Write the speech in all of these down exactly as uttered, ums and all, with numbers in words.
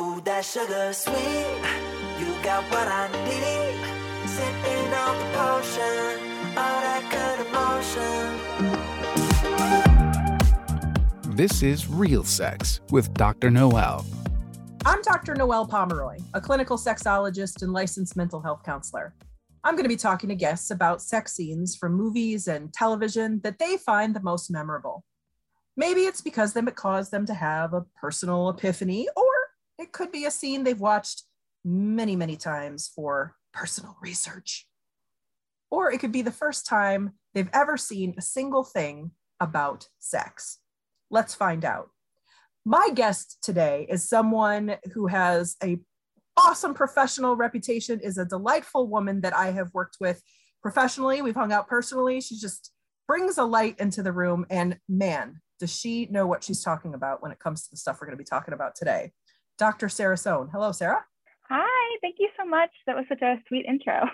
Ooh, that sugar sweet, you got what I need. Sipping on the potion, all that good emotion. This is Real Sex with Doctor Noel. I'm Doctor Noel Pomeroy, a clinical sexologist and licensed mental health counselor. I'm going to be talking to guests about sex scenes from movies and television that they find the most memorable. Maybe it's because it caused them to have a personal epiphany, or it could be a scene they've watched many, many times for personal research. Or it could be the first time they've ever seen a single thing about sex. Let's find out. My guest today is someone who has an awesome professional reputation, is a delightful woman that I have worked with professionally. We've hung out personally. She just brings a light into the room, and man, does she know what she's talking about when it comes to the stuff we're going to be talking about today. Doctor Sarah Sohn. Hello, Sarah. Hi, thank you so much. That was such a sweet intro.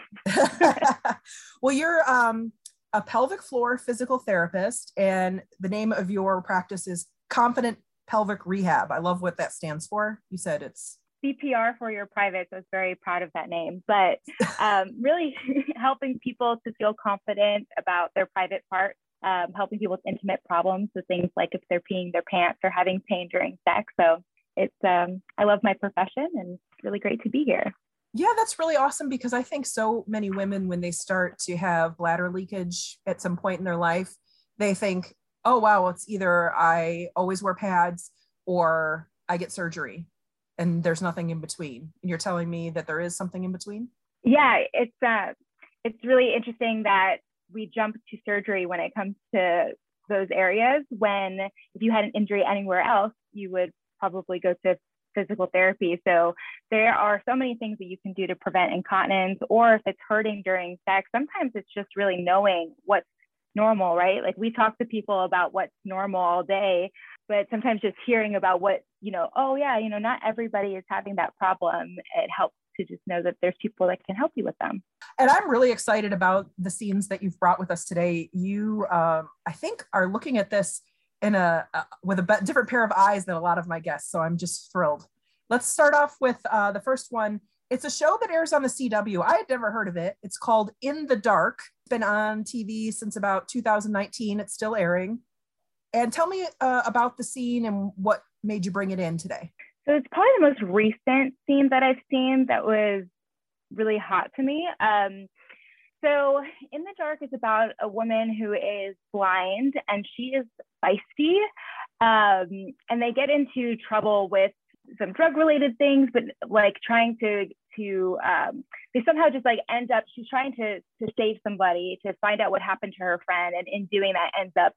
Well, you're um, a pelvic floor physical therapist, and the name of your practice is Confident Pelvic Rehab. I love what that stands for. You said it's C P R for your privates. I was very proud of that name, but um, really helping people to feel confident about their private parts. Um, helping people with intimate problems, so things like if they're peeing their pants or having pain during sex. So It's, um, I love my profession, and it's really great to be here. Yeah, that's really awesome, because I think so many women, when they start to have bladder leakage at some point in their life, they think, oh, wow, it's either I always wear pads or I get surgery, and there's nothing in between. And you're telling me that there is something in between? Yeah, it's, uh, it's really interesting that we jump to surgery when it comes to those areas, when if you had an injury anywhere else, you would probably go to physical therapy. So there are so many things that you can do to prevent incontinence, or if it's hurting during sex, sometimes it's just really knowing what's normal, right? Like, we talk to people about what's normal all day, but sometimes just hearing about what, you know, oh yeah, you know, not everybody is having that problem. It helps to just know that there's people that can help you with them. And I'm really excited about the scenes that you've brought with us today. You, um, I think, are looking at this in a, uh, with a be- different pair of eyes than a lot of my guests. So I'm just thrilled. Let's start off with uh, the first one. It's a show that airs on the C W. I had never heard of it. It's called In the Dark. It's been on T V since about two thousand nineteen. It's still airing. And tell me uh, about the scene and what made you bring it in today. So it's probably the most recent scene that I've seen that was really hot to me. Um, So In the Dark is about a woman who is blind, and she is feisty, um, and they get into trouble with some drug-related things, but like trying to, to um, they somehow just like end up, she's trying to, to save somebody, to find out what happened to her friend, and in doing that ends up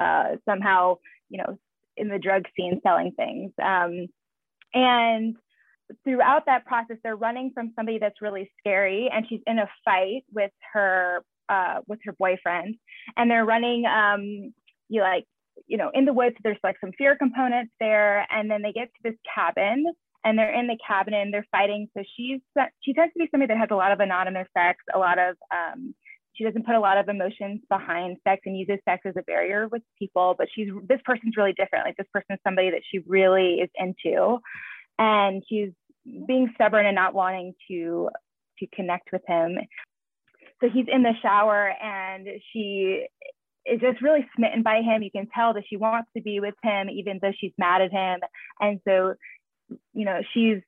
uh, somehow, you know, in the drug scene selling things. Um, and throughout that process, they're running from somebody that's really scary, and she's in a fight with her, uh, with her boyfriend, and they're running, um, you like, you know, in the woods, there's like some fear components there. And then they get to this cabin, and they're in the cabin and they're fighting. So she's, she tends to be somebody that has a lot of anonymous sex, a lot of, um, she doesn't put a lot of emotions behind sex and uses sex as a barrier with people, but she's, this person's really different. Like, this person is somebody that she really is into. And she's being stubborn and not wanting to to connect with him. So he's in the shower, and she is just really smitten by him. You can tell that she wants to be with him, even though she's mad at him. And so, you know, she's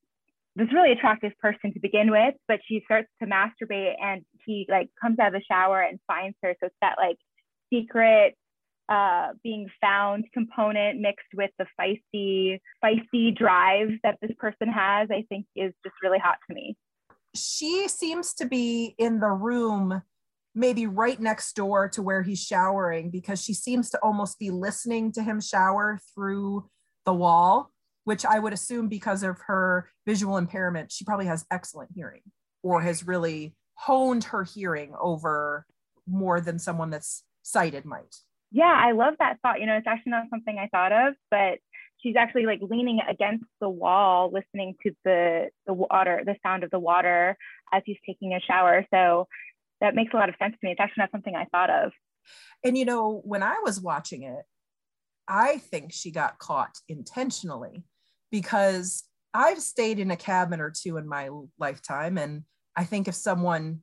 this really attractive person to begin with, but she starts to masturbate, and he like comes out of the shower and finds her. So it's that like secret Uh, being found component mixed with the feisty, feisty drive that this person has, I think is just really hot to me. She seems to be in the room, maybe right next door to where he's showering, because she seems to almost be listening to him shower through the wall, which I would assume, because of her visual impairment, she probably has excellent hearing, or has really honed her hearing over more than someone that's sighted might. Yeah, I love that thought. You know, it's actually not something I thought of, but she's actually like leaning against the wall, listening to the the water, the sound of the water as he's taking a shower. So that makes a lot of sense to me. It's actually not something I thought of. And, you know, when I was watching it, I think she got caught intentionally, because I've stayed in a cabin or two in my lifetime. And I think if someone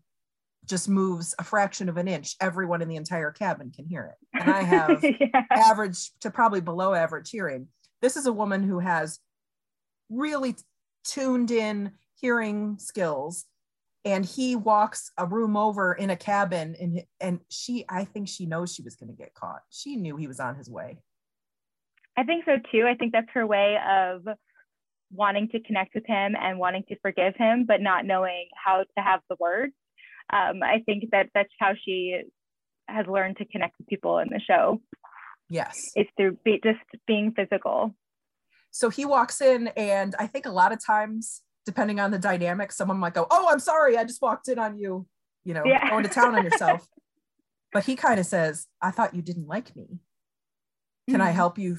just moves a fraction of an inch, everyone in the entire cabin can hear it. And I have yeah. average to probably below average hearing. This is a woman who has really tuned in hearing skills, and he walks a room over in a cabin, and, and she, I think she knows she was going to get caught. She knew he was on his way. I think so too. I think that's her way of wanting to connect with him and wanting to forgive him, but not knowing how to have the words. Um, I think that that's how she has learned to connect with people in the show. Yes. It's through be, just being physical. So he walks in, and I think a lot of times, depending on the dynamic, someone might go, "Oh, I'm sorry, I just walked in on you, you know, yeah. going to town on yourself." But he kind of says, "I thought you didn't like me. Can mm-hmm. I help you?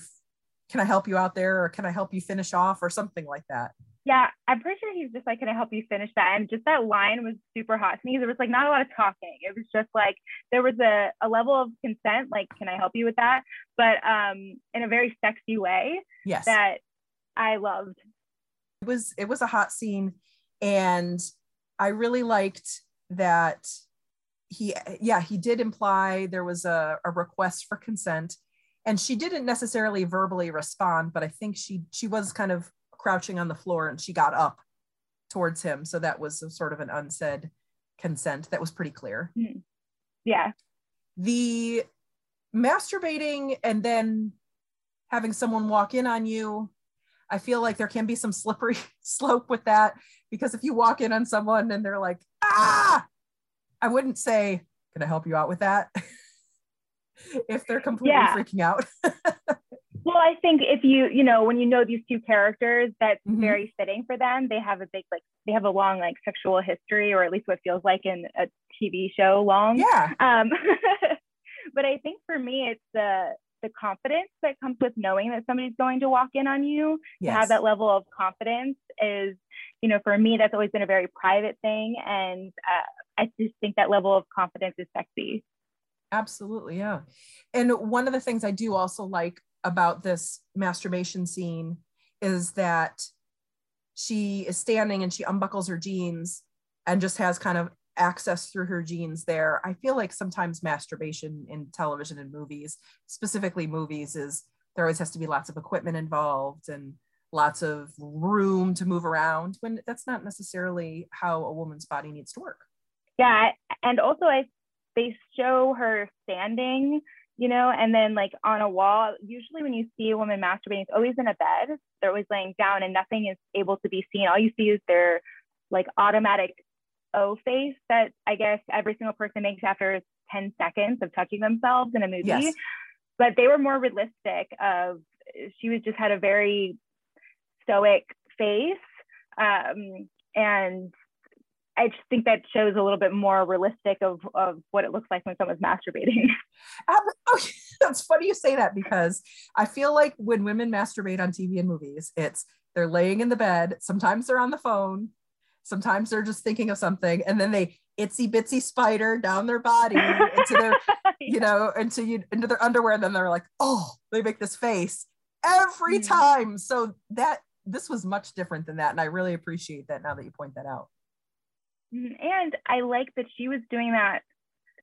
Can I help you out there? Or can I help you finish off?" Or something like that. Yeah, I'm pretty sure he's just like, "Can I help you finish that?" And just that line was super hot to me. There was like not a lot of talking. It was just like, there was a, a level of consent, like, "Can I help you with that?" But um, in a very sexy way yes. that I loved. It was, it was a hot scene. And I really liked that he, yeah, he did imply there was a, a request for consent, and she didn't necessarily verbally respond, but I think she, she was kind of crouching on the floor, and she got up towards him. So that was a, sort of an unsaid consent that was pretty clear. Mm-hmm. Yeah. The masturbating and then having someone walk in on you, I feel like there can be some slippery slope with that, because if you walk in on someone and they're like, "Ah," I wouldn't say, "Can I help you out with that?" if they're completely yeah. freaking out. Well, I think if you, you know, when you know these two characters, that's mm-hmm. very fitting for them. They have a big, like, they have a long, like, sexual history, or at least what feels like in a T V show long. Yeah. Um, but I think for me, it's the, the confidence that comes with knowing that somebody's going to walk in on you. Yes. To have that level of confidence is, you know, for me, that's always been a very private thing. And uh, I just think that level of confidence is sexy. Absolutely. Yeah. And one of the things I do also like about this masturbation scene is that she is standing and she unbuckles her jeans and just has kind of access through her jeans there. I feel like sometimes masturbation in television and movies, specifically movies, is there always has to be lots of equipment involved and lots of room to move around, when that's not necessarily how a woman's body needs to work. Yeah. And also I, they show her standing, you know, and then like on a wall. Usually when you see a woman masturbating, it's always in a bed. They're always laying down and nothing is able to be seen. All you see is their like automatic O face that I guess every single person makes after ten seconds of touching themselves in a movie. Yes. But they were more realistic. Of she was just had a very stoic face. Um, and I just think that shows a little bit more realistic of, of what it looks like when someone's masturbating. Um, oh, that's funny you say that, because I feel like when women masturbate on T V and movies, it's they're laying in the bed. Sometimes they're on the phone. Sometimes they're just thinking of something, and then they itsy bitsy spider down their body into their, yeah. you know, into you into their underwear. And then they're like, "Oh," they make this face every mm. time. So that this was much different than that. And I really appreciate that now that you point that out. And I like that she was doing that,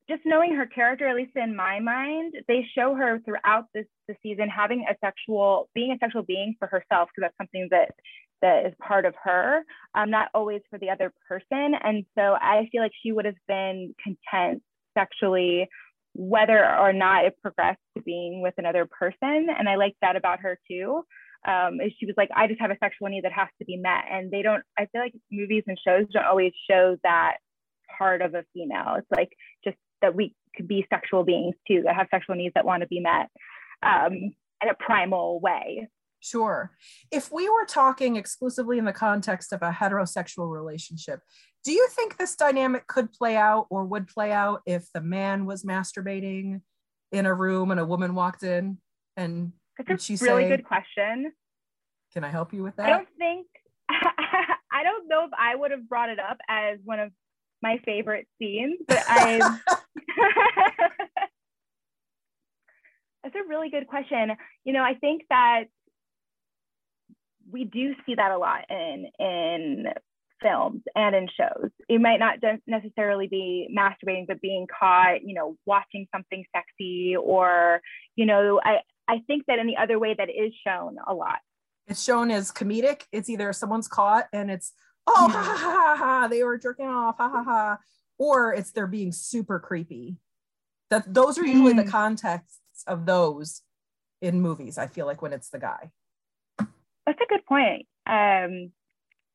just knowing her character, at least in my mind. They show her throughout this the season having a sexual, being a sexual being for herself, because that's something that that is part of her, um, not always for the other person. And so I feel like she would have been content sexually, whether or not it progressed to being with another person. And I like that about her too. Um, she was like, "I just have a sexual need that has to be met." And they don't, I feel like movies and shows don't always show that part of a female. It's like just that we could be sexual beings too, that have sexual needs that want to be met um, in a primal way. Sure. If we were talking exclusively in the context of a heterosexual relationship, do you think this dynamic could play out or would play out if the man was masturbating in a room and a woman walked in and... That's a really say, good question. Can I help you with that? I don't think, I don't know if I would have brought it up as one of my favorite scenes, but I, that's a really good question. You know, I think that we do see that a lot in, in films and in shows. It might not necessarily be masturbating, but being caught, you know, watching something sexy, or, you know, I, I think that in the other way that is shown a lot. It's shown as comedic. It's either someone's caught and it's, oh, ha, ha, ha, ha, they were jerking off, ha, ha, ha. Or it's they're being super creepy. That those are usually mm. the contexts of those in movies, I feel like, when it's the guy. That's a good point. Um,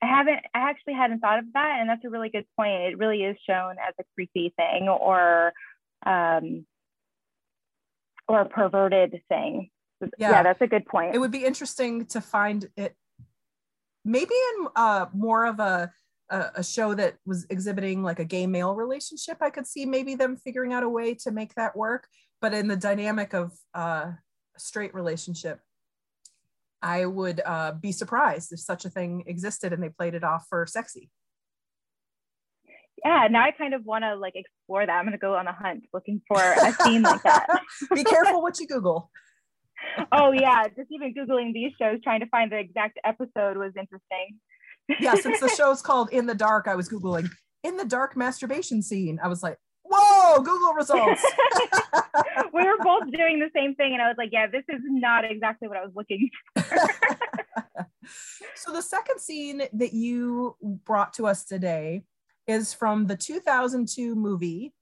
I haven't, I actually hadn't thought of that. And that's a really good point. It really is shown as a creepy thing, or, um, or a perverted thing. Yeah. Yeah, that's a good point. It would be interesting to find it maybe in uh, more of a, a, a show that was exhibiting like a gay male relationship. I could see maybe them figuring out a way to make that work. But in the dynamic of uh, a straight relationship, I would uh, be surprised if such a thing existed and they played it off for sexy. Yeah, now I kind of want to like explore that. I'm going to go on a hunt looking for a scene like that. Be careful what you Google. Oh yeah, just even Googling these shows, trying to find the exact episode was interesting. Yeah, since the show's called In the Dark, I was Googling In the Dark masturbation scene. I was like, whoa, Google results. We were both doing the same thing. And I was like, yeah, this is not exactly what I was looking for. So the second scene that you brought to us today is from the two thousand two movie,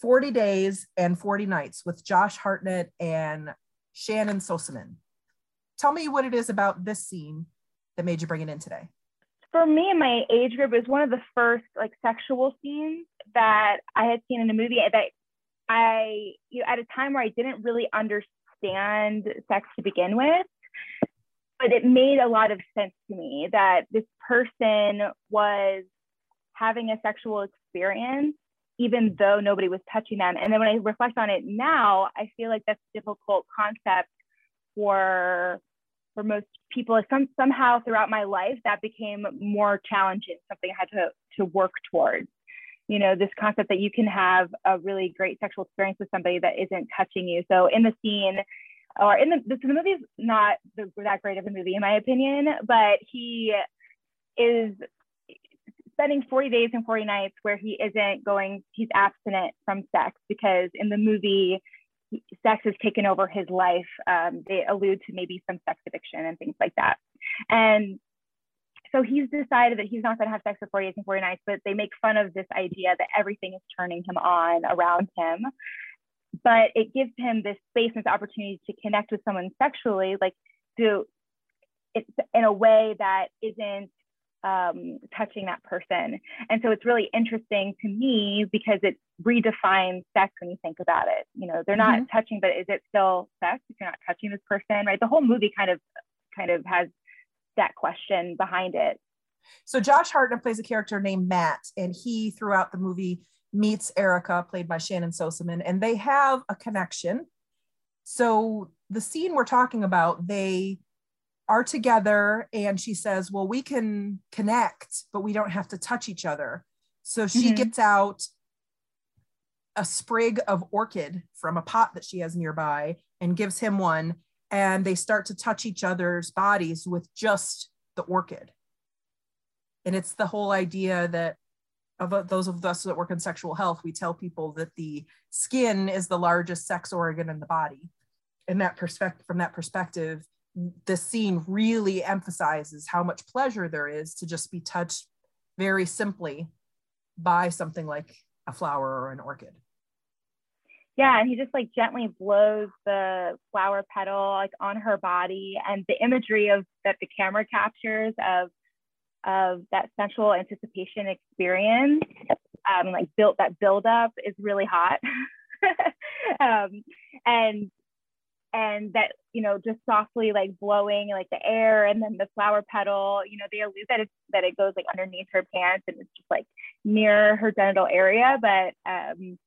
forty days and forty nights, with Josh Hartnett and Shannon Sorkin. Tell me what it is about this scene that made you bring it in today. For me, my age group, is one of the first like sexual scenes that I had seen in a movie that I, you know, at a time where I didn't really understand sex to begin with, but it made a lot of sense to me that this person was having a sexual experience, even though nobody was touching them. And then when I reflect on it now, I feel like that's a difficult concept for for most people. Some, somehow throughout my life, that became more challenging, something I had to, to work towards. You know, this concept that you can have a really great sexual experience with somebody that isn't touching you. So in the scene, or in the, this, the movie is not the, that great of a movie in my opinion, but he is spending forty days and forty nights where he isn't going, he's abstinent from sex, because in the movie, sex has taken over his life. Um, they allude to maybe some sex addiction and things like that. And so he's decided that he's not going to have sex for forty days and forty nights, but they make fun of this idea that everything is turning him on around him. But it gives him this space and this opportunity to connect with someone sexually, like to, it's in a way that isn't um touching that person. And so it's really interesting to me because it redefines sex when you think about it. You know, they're not mm-hmm. touching, but is it still sex if you're not touching this person, right? The whole movie kind of kind of has that question behind it. So Josh Hartnett plays a character named Matt, and he throughout the movie meets Erica, played by Shannon Sosaman, and they have a connection. So the scene we're talking about, they are together, and she says, well, we can connect, but we don't have to touch each other. So she mm-hmm. gets out a sprig of orchid from a pot that she has nearby and gives him one, and they start to touch each other's bodies with just the orchid. And it's the whole idea that of those of us that work in sexual health, we tell people that the skin is the largest sex organ in the body. And that perspective, from that perspective, the scene really emphasizes how much pleasure there is to just be touched very simply by something like a flower or an orchid. Yeah, and he just like gently blows the flower petal like on her body, and the imagery of that the camera captures of of that sensual anticipation experience, um, like built that build up is really hot, um, and. And that, you know, just softly like blowing like the air, and then the flower petal, you know, they allude that it's that it goes like underneath her pants and it's just like near her genital area, but um,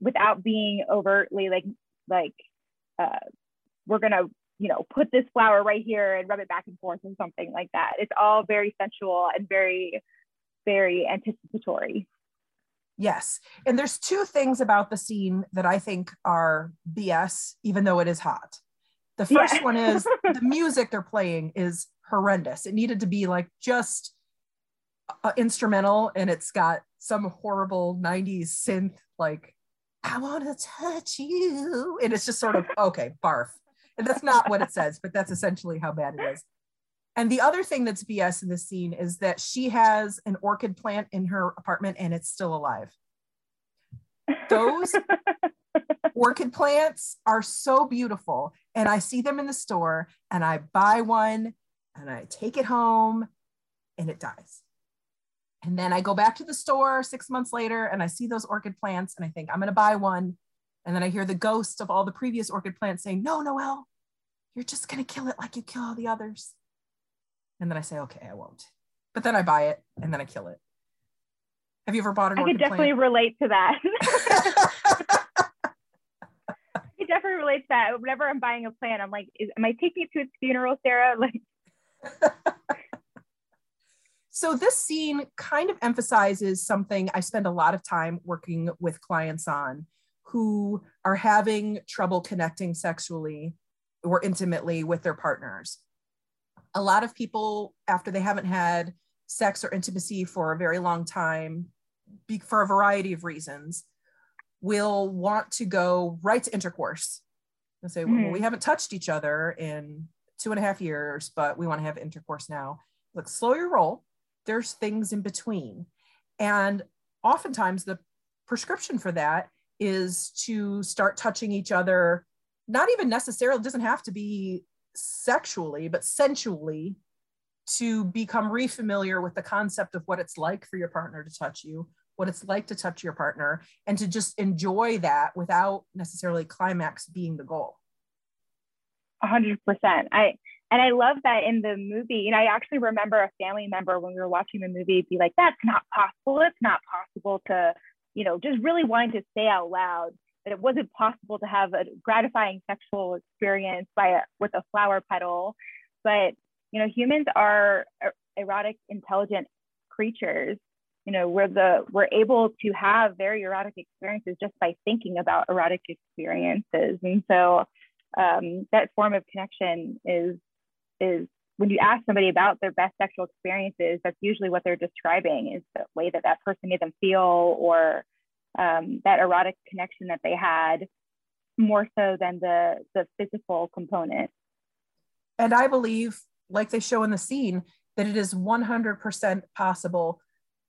without being overtly like like uh, we're gonna, you know, put this flower right here and rub it back and forth and something like that. It's all very sensual and very, very anticipatory. Yes. And there's two things about the scene that I think are B S, even though it is hot. The first yeah. one is the music they're playing is horrendous. It needed to be like just uh, instrumental, and it's got some horrible nineties synth, like, I want to touch you. And it's just sort of, okay, barf. And that's not what it says, but that's essentially how bad it is. And the other thing that's B S in this scene is that she has an orchid plant in her apartment and it's still alive. Those orchid plants are so beautiful. And I see them in the store and I buy one and I take it home and it dies. And then I go back to the store six months later and I see those orchid plants and I think I'm going to buy one. And then I hear the ghost of all the previous orchid plants saying, no, Noel, you're just going to kill it like you kill all the others. And then I say, okay, I won't. But then I buy it and then I kill it. Have you ever bought an orchid plant? I could definitely relate to that. I definitely relate to that. Whenever I'm buying a plant, I'm like, is, am I taking it to its funeral, Sarah? Like. So this scene kind of emphasizes something I spend a lot of time working with clients on who are having trouble connecting sexually or intimately with their partners. A lot of people, after they haven't had sex or intimacy for a very long time, for a variety of reasons, will want to go right to intercourse. They'll say, mm-hmm. well, we haven't touched each other in two and a half years, but we want to have intercourse now. Look, slow your roll. There's things in between. And oftentimes the prescription for that is to start touching each other, not even necessarily, it doesn't have to be sexually, but sensually, to become re-familiar with the concept of what it's like for your partner to touch you, what it's like to touch your partner, and to just enjoy that without necessarily climax being the goal. A hundred percent. I And I love that in the movie, and I actually remember a family member when we were watching the movie be like, that's not possible. It's not possible to, you know, just really wanting to say out loud that it wasn't possible to have a gratifying sexual experience by a, with a flower petal. But, you know, humans are erotic, intelligent creatures. You know, we're, the, we're able to have very erotic experiences just by thinking about erotic experiences. And so um, that form of connection is, is when you ask somebody about their best sexual experiences, that's usually what they're describing is the way that that person made them feel, or um, that erotic connection that they had, more so than the, the physical component. And I believe, like they show in the scene, that it is one hundred percent possible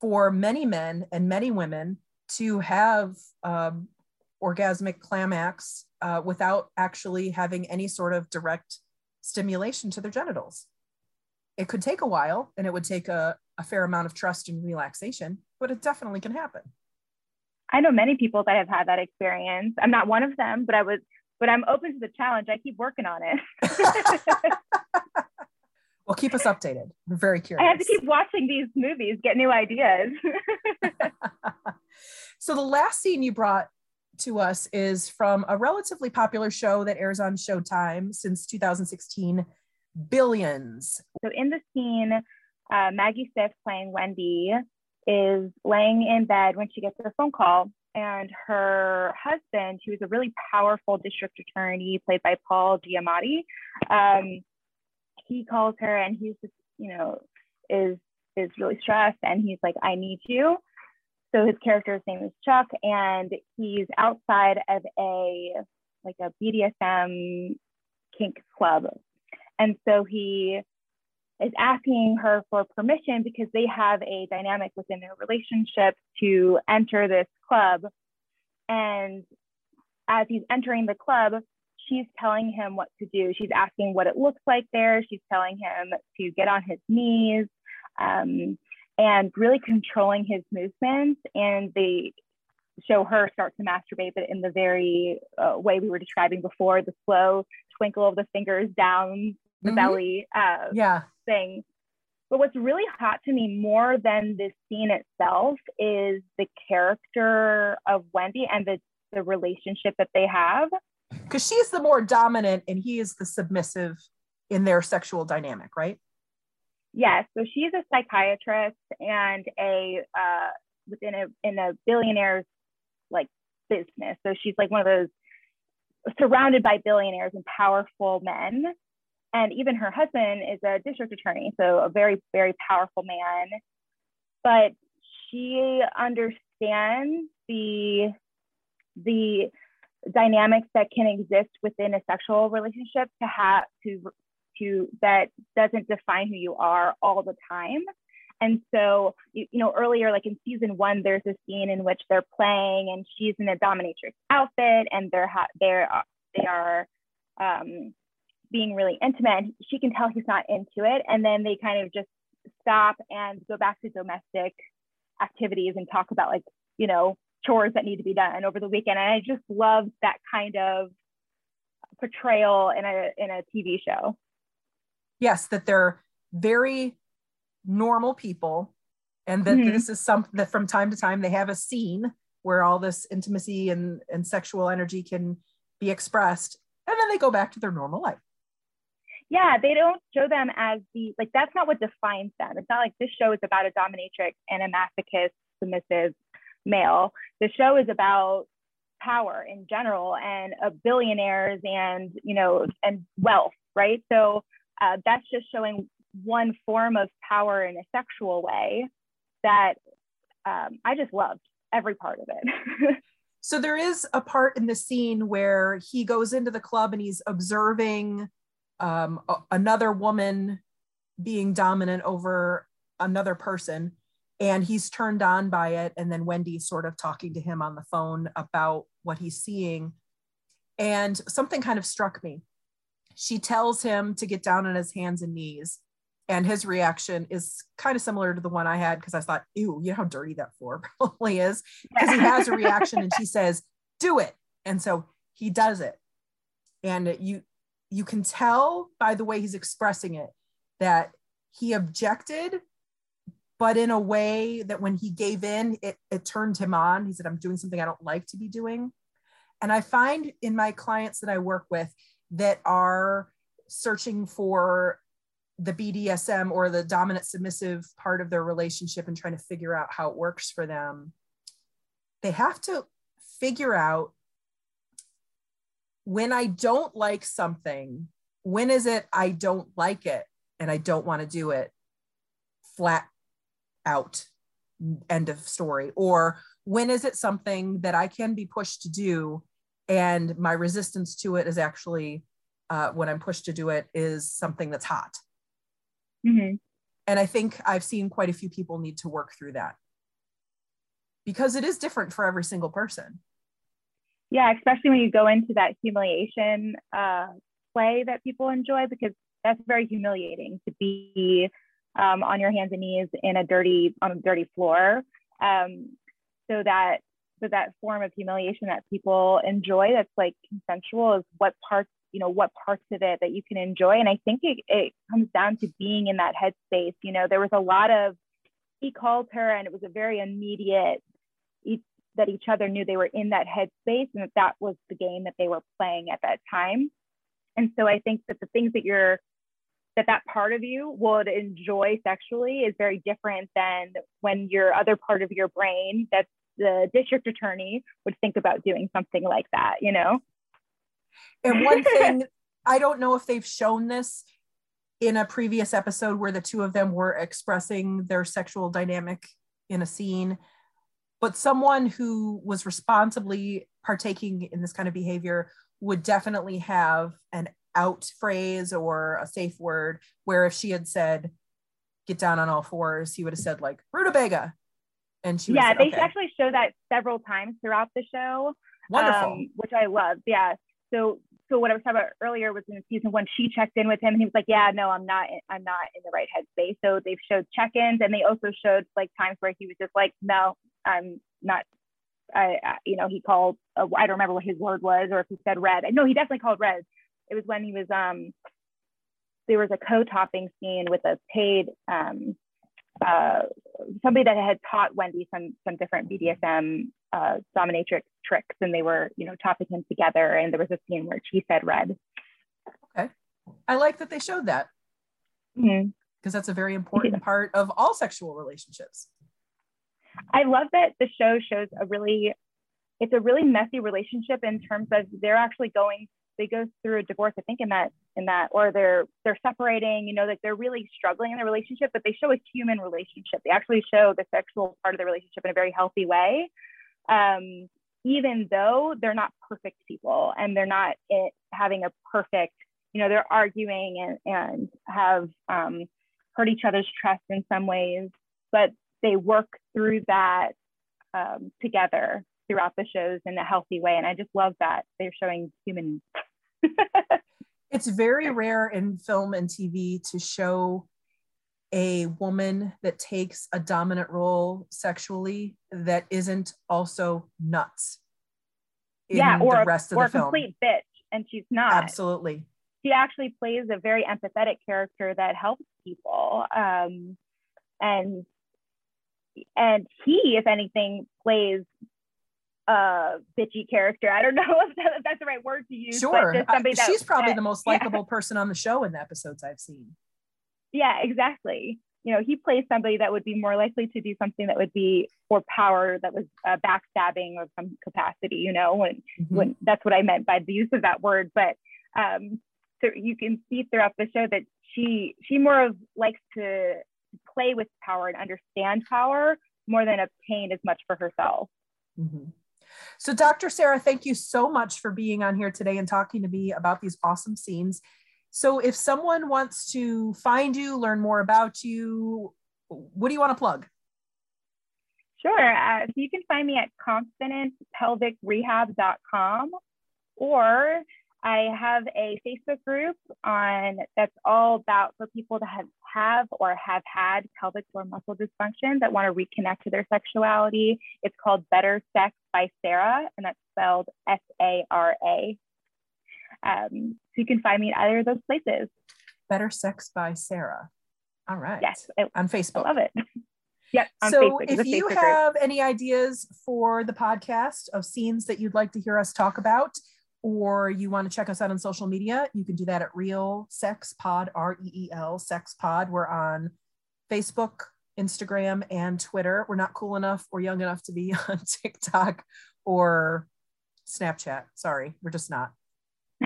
for many men and many women to have um, orgasmic climax uh, without actually having any sort of direct stimulation to their genitals. It could take a while and it would take a, a fair amount of trust and relaxation, but it definitely can happen. I know many people that have had that experience. I'm not one of them, but I was, but I'm open to the challenge. I keep working on it. Well, keep us updated. We're very curious. I have to keep watching these movies, get new ideas. So the last scene you brought to us is from a relatively popular show that airs on Showtime since two thousand sixteen, Billions. So in the scene, uh, Maggie Siff, playing Wendy, is laying in bed when she gets her phone call, and her husband, who is a really powerful district attorney played by Paul Giamatti, um, he calls her and he's just, you know, is is really stressed, and he's like, I need you. So his character's name is Chuck, and he's outside of a like a B D S M kink club. And so he is asking her for permission because they have a dynamic within their relationship to enter this club. And as he's entering the club, she's telling him what to do. She's asking what it looks like there. She's telling him to get on his knees. Um, and really controlling his movements, and they show her start to masturbate, but in the very uh, way we were describing before, the slow twinkle of the fingers down the mm-hmm. belly uh, yeah. thing. But what's really hot to me more than this scene itself is the character of Wendy and the, the relationship that they have. Because she's the more dominant and he is the submissive in their sexual dynamic, right? Yes, yeah, so she's a psychiatrist and a uh, within a in a billionaire's like business. So she's like one of those surrounded by billionaires and powerful men, And even her husband is a district attorney, so a very, very powerful man. But she understands the, the dynamics that can exist within a sexual relationship to have to, to that doesn't define who you are all the time. And so, you, you know, earlier, like in season one, there's a scene in which they're playing and she's in a dominatrix outfit and they're, ha they're they are um, being really intimate. And she can tell he's not into it. And then they kind of just stop and go back to domestic activities and talk about, like, you know, chores that need to be done over the weekend. And I just love that kind of portrayal in a, in a T V show. Yes, that they're very normal people, and that mm-hmm. this is something that from time to time they have a scene where all this intimacy and, and sexual energy can be expressed, and then they go back to their normal life. Yeah, they don't show them as the, like, that's not what defines them. It's not like this show is about a dominatrix and a masochist submissive male. The show is about power in general and uh, billionaires and, you know, and wealth, right? So uh, that's just showing one form of power in a sexual way that um, I just loved every part of it. So there is a part in the scene where he goes into the club and he's observing um, another woman being dominant over another person, and he's turned on by it. And then Wendy's sort of talking to him on the phone about what he's seeing. And something kind of struck me. She tells him to get down on his hands and knees. And his reaction is kind of similar to the one I had, because I thought, ew, you know how dirty that floor probably is. Because he has a reaction and she says, do it. And so he does it. And you you can tell by the way he's expressing it that he objected, but in a way that when he gave in, it, it turned him on. He said, I'm doing something I don't like to be doing. And I find in my clients that I work with that are searching for the B D S M or the dominant submissive part of their relationship and trying to figure out how it works for them, they have to figure out, when I don't like something, when is it I don't like it and I don't want to do it, flat out, end of story? Or when is it something that I can be pushed to do and my resistance to it is actually, uh, when I'm pushed to do it, is something that's hot? Mm-hmm. And I think I've seen quite a few people need to work through that, because it is different for every single person. Yeah, especially when you go into that humiliation uh, play that people enjoy, because that's very humiliating to be um, on your hands and knees in a dirty on a dirty floor. Um, so that so that form of humiliation that people enjoy, that's like consensual, is what parts. You know, what parts of it that you can enjoy. And I think it, it comes down to being in that headspace. You know, there was a lot of, he called her and it was a very immediate, each, that each other knew they were in that headspace and that that was the game that they were playing at that time. And so I think that the things that you're, that that part of you would enjoy sexually is very different than when your other part of your brain, that's the district attorney, would think about doing something like that, you know? And one thing, I don't know if they've shown this in a previous episode where the two of them were expressing their sexual dynamic in a scene, but someone who was responsibly partaking in this kind of behavior would definitely have an out phrase or a safe word, where if she had said, get down on all fours, he would have said, like, rutabaga. And she yeah, said, they okay. actually show that several times throughout the show. Wonderful. Um, which I love, yeah. So, so what I was talking about earlier was in season one, she checked in with him and he was like, yeah, no, I'm not, I'm not in the right headspace. So they've showed check-ins, and they also showed like times where he was just like, no, I'm not, I, I you know, he called, uh, I don't remember what his word was, or if he said red. No, he definitely called red. It was when he was, um, there was a co-topping scene with a paid, um, uh, somebody that had taught Wendy some, some different B D S M Uh, dominatrix tricks, and they were, you know, topping him together, and there was a scene where she said red. Okay, I like that they showed that, because mm-hmm. that's a very important part of all sexual relationships. I love that the show shows a really, it's a really messy relationship in terms of they're actually going, they go through a divorce, I think in that in that, or they're they're separating, you know, like they're really struggling in the relationship, but they show a human relationship. They actually show the sexual part of the relationship in a very healthy way, um, even though they're not perfect people and they're not it, having a perfect, you know, they're arguing and, and have um, hurt each other's trust in some ways, but they work through that um, together throughout the shows in a healthy way. And I just love that they're showing human. It's very rare in film and T V to show a woman that takes a dominant role sexually that isn't also nuts. Yeah, or, the rest of or the a film. Complete bitch, and she's not. Absolutely. She actually plays a very empathetic character that helps people. Um, and, and he, if anything, plays uh bitchy character. I don't know if, that, if that's the right word to use. Sure. But just somebody that, she's probably that, the most likable yeah. person on the show in the episodes I've seen. Yeah, exactly. You know, he plays somebody that would be more likely to do something that would be for power, that was uh, backstabbing of some capacity, you know, when, mm-hmm. when that's what I meant by the use of that word. But um, so you can see throughout the show that she she more of likes to play with power and understand power more than obtain as much for herself. Mm-hmm. So Doctor Sarah, thank you so much for being on here today and talking to me about these awesome scenes. So if someone wants to find you, learn more about you, what do you want to plug? Sure. Uh, so you can find me at confident pelvic rehab dot com, or I have a Facebook group on that's all about for people that have, have or have had pelvic floor muscle dysfunction that want to reconnect to their sexuality. It's called Better Sex by Sarah, and that's spelled S A R A. Um, so you can find me at either of those places. Better Sex by Sarah. All right. Yes. It, on Facebook. I love it. Yep. So Facebook, if you Facebook have group. Any ideas for the podcast of scenes that you'd like to hear us talk about, or you want to check us out on social media, you can do that at Real Sex Pod, R E E L, Sex Pod. We're on Facebook, Instagram, and Twitter. We're not cool enough or young enough to be on TikTok or Snapchat. Sorry, we're just not.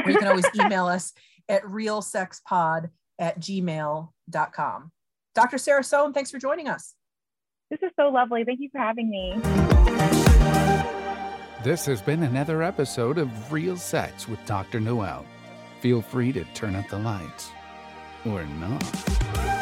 Or you can always email us at real sex pod at gmail dot com. Doctor Sarah Sohn, thanks for joining us. This is so lovely. Thank you for having me. This has been another episode of Real Sex with Doctor Noel. Feel free to turn up the lights. Or not.